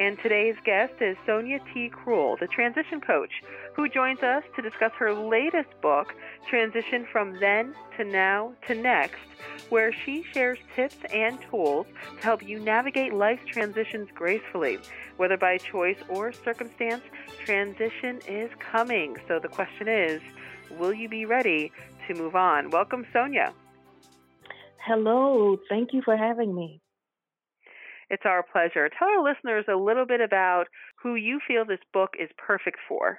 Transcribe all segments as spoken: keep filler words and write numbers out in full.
And today's guest is Sonya T. Krull, the transition coach, who joins us to discuss her latest book, Transition from Then to Now to Next, where she shares tips and tools to help you navigate life's transitions gracefully. Whether by choice or circumstance, transition is coming. So the question is, will you be ready to move on? Welcome, Sonya. Hello. Thank you for having me. It's our pleasure. Tell our listeners a little bit about who you feel this book is perfect for.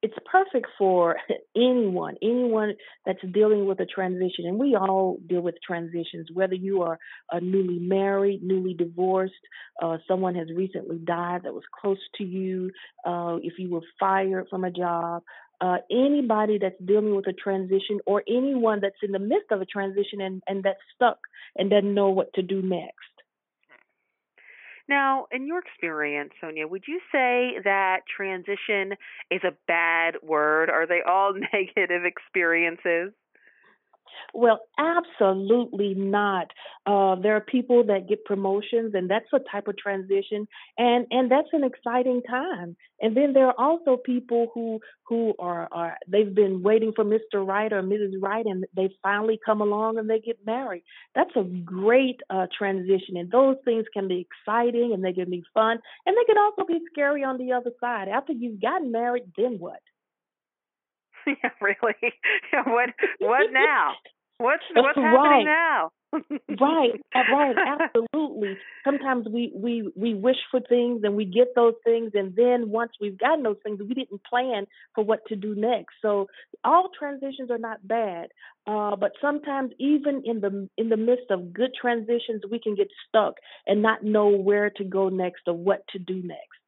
It's perfect for anyone, anyone that's dealing with a transition. And we all deal with transitions, whether you are uh, newly married, newly divorced, uh, someone has recently died that was close to you, uh, if you were fired from a job. Uh, anybody that's dealing with a transition, or anyone that's in the midst of a transition and, and that's stuck and doesn't know what to do next. Now, in your experience, Sonya, would you say that transition is a bad word? Are they all negative experiences? Well, absolutely not. Uh, there are people that get promotions, and that's a type of transition, and, and that's an exciting time. And then there are also people who who are, are they've been waiting for Mister Right or Missus Right, and they finally come along and they get married. That's a great uh, transition, and those things can be exciting, and they can be fun, and they can also be scary on the other side. After you've gotten married, then what? Yeah, really. Yeah, what? What now? What's what's happening right now? Right, right, absolutely. Sometimes we, we, we wish for things and we get those things, and then once we've gotten those things, we didn't plan for what to do next. So all transitions are not bad, uh, but sometimes even in the in the midst of good transitions, we can get stuck and not know where to go next or what to do next.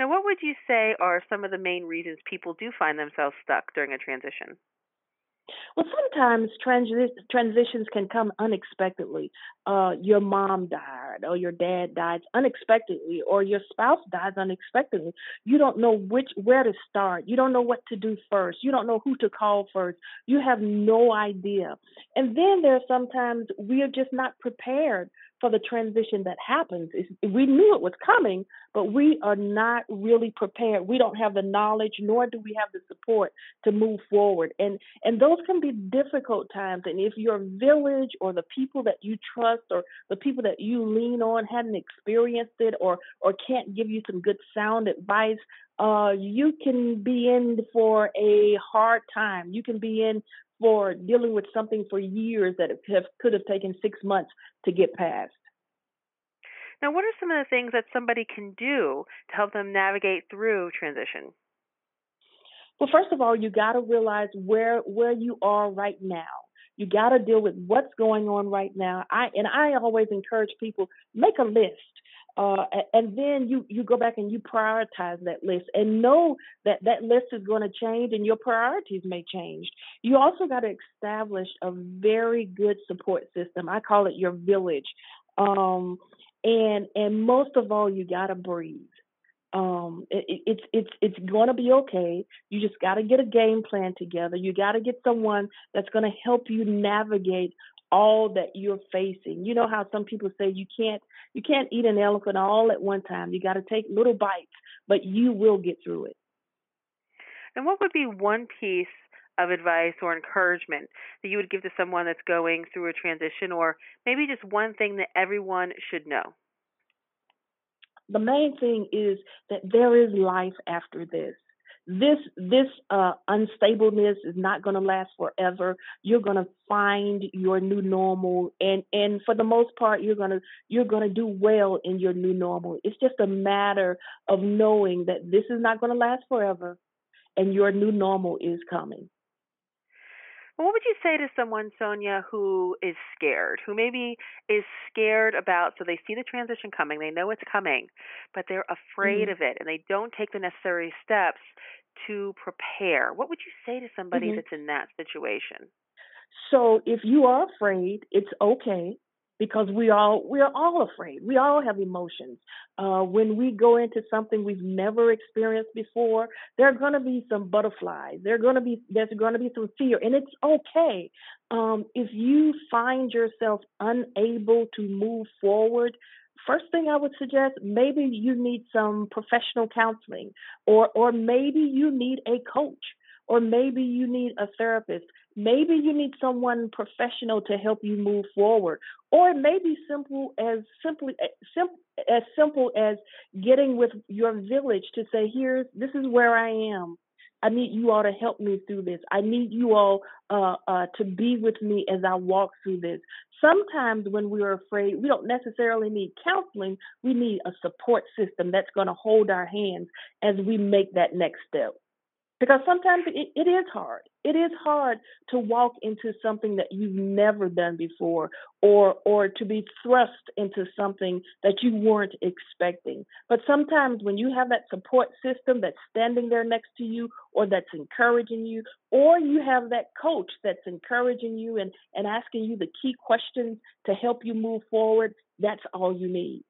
Now, what would you say are some of the main reasons people do find themselves stuck during a transition? Well, sometimes transi- transitions can come unexpectedly. Uh, your mom died, or your dad died unexpectedly, or your spouse dies unexpectedly. You don't know which where to start. You don't know what to do first. You don't know who to call first. You have no idea. And then there are sometimes we are just not prepared for the transition that happens. It's, we knew it was coming, but we are not really prepared. We don't have the knowledge, nor do we have the support to move forward. And and those can be difficult times. And if your village or the people that you trust or the people that you lean on hadn't experienced it or or can't give you some good sound advice, uh, you can be in for a hard time. You can be in for dealing with something for years that have, could have taken six months to get past. Now, what are some of the things that somebody can do to help them navigate through transition? Well, first of all, you got to realize where where you are right now. You got to deal with what's going on right now. I and I always encourage people, make a list. Uh, and then you, you go back and you prioritize that list and know that that list is going to change and your priorities may change. You also got to establish a very good support system. I call it your village. Um, and and most of all, you got to breathe. Um, it, it's it's it's going to be okay. You just got to get a game plan together. You got to get someone that's going to help you navigate all that you're facing. You know how some people say you can't you can't eat an elephant all at one time. You got to take little bites, but you will get through it. And what would be one piece of advice or encouragement that you would give to someone that's going through a transition, or maybe just one thing that everyone should know? The main thing is that there is life after this. This this uh, unstableness is not going to last forever. You're going to find your new normal, and, and for the most part, you're going to you're going to do well in your new normal. It's just a matter of knowing that this is not going to last forever, and your new normal is coming. What would you say to someone, Sonya, who is scared, who maybe is scared about, so they see the transition coming, they know it's coming, but they're afraid mm-hmm. of it and they don't take the necessary steps to prepare? What would you say to somebody mm-hmm. that's in that situation? So if you are afraid, it's okay, because we all, we are all afraid. We all have emotions. Uh, when we go into something we've never experienced before, there are going to be some butterflies. There are going to be, there's going to be some fear, and it's okay. Um, if you find yourself unable to move forward, first thing I would suggest, maybe you need some professional counseling, or, or maybe you need a coach, or maybe you need a therapist. Maybe you need someone professional to help you move forward, or maybe simple as simply simple as simple as getting with your village to say, "Here's this is where I am. I need you all to help me through this. I need you all uh, uh, to be with me as I walk through this." Sometimes when we are afraid, we don't necessarily need counseling. We need a support system that's going to hold our hands as we make that next step. Because sometimes it, it is hard. It is hard to walk into something that you've never done before, or or to be thrust into something that you weren't expecting. But sometimes when you have that support system that's standing there next to you, or that's encouraging you, or you have that coach that's encouraging you and, and asking you the key questions to help you move forward, that's all you need.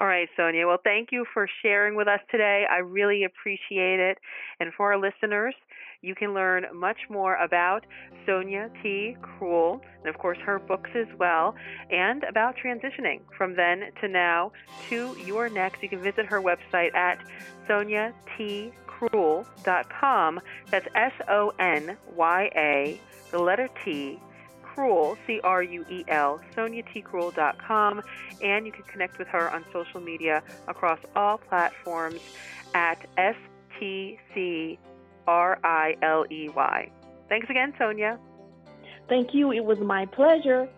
All right, Sonya. Well, thank you for sharing with us today. I really appreciate it. And for our listeners, you can learn much more about Sonya T. Krull, and of course her books as well, and about transitioning from then to now to your next. You can visit her website at Sonya T Krull dot com. That's S O N Y A, the letter T, Krull, C R U E L, Sonya T Krull dot com, and you can connect with her on social media across all platforms at S T C R I L E Y. Thanks again, Sonya. Thank you. It was my pleasure.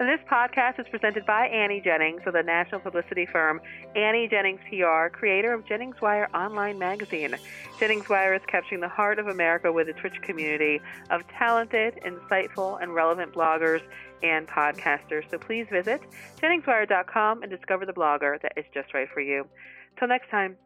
And this podcast is presented by Annie Jennings of the national publicity firm Annie Jennings P R, creator of Jennings Wire Online Magazine. Jennings Wire is capturing the heart of America with its rich community of talented, insightful, and relevant bloggers and podcasters. So please visit Jennings Wire dot com and discover the blogger that is just right for you. Till next time.